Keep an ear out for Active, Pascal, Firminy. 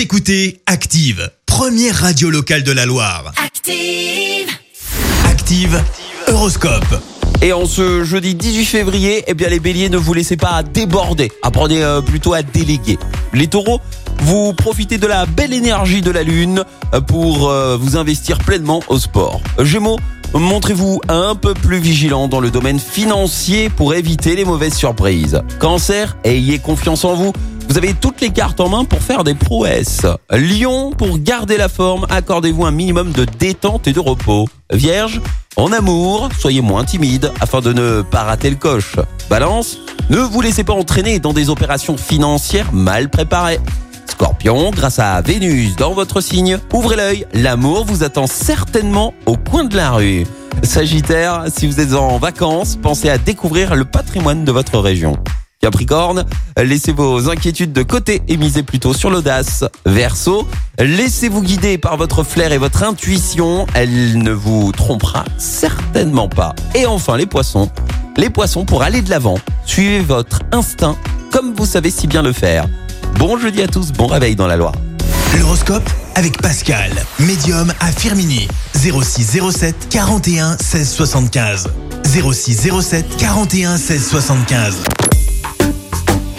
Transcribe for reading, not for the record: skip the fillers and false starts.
Vous écoutez Active, première radio locale de la Loire. Active, Active, horoscope. Et en ce jeudi 18 février, eh bien les Béliers, ne vous laissez pas déborder, apprenez plutôt à déléguer. Les Taureaux, vous profitez de la belle énergie de la Lune pour vous investir pleinement au sport. Gémeaux, montrez-vous un peu plus vigilant dans le domaine financier pour éviter les mauvaises surprises. Cancer, ayez confiance en vous. Vous avez toutes les cartes en main pour faire des prouesses. Lion, pour garder la forme, accordez-vous un minimum de détente et de repos. Vierge, en amour, soyez moins timide afin de ne pas rater le coche. Balance, ne vous laissez pas entraîner dans des opérations financières mal préparées. Scorpion, grâce à Vénus dans votre signe, ouvrez l'œil, l'amour vous attend certainement au coin de la rue. Sagittaire, si vous êtes en vacances, pensez à découvrir le patrimoine de votre région. Capricorne, laissez vos inquiétudes de côté et misez plutôt sur l'audace. Verseau, laissez-vous guider par votre flair et votre intuition, elle ne vous trompera certainement pas. Et enfin les poissons pour aller de l'avant, suivez votre instinct comme vous savez si bien le faire. Bon jeudi à tous, bon réveil dans la Loire. L'horoscope avec Pascal, médium à Firminy, 0607 41 16 75. 0607 41 16 75.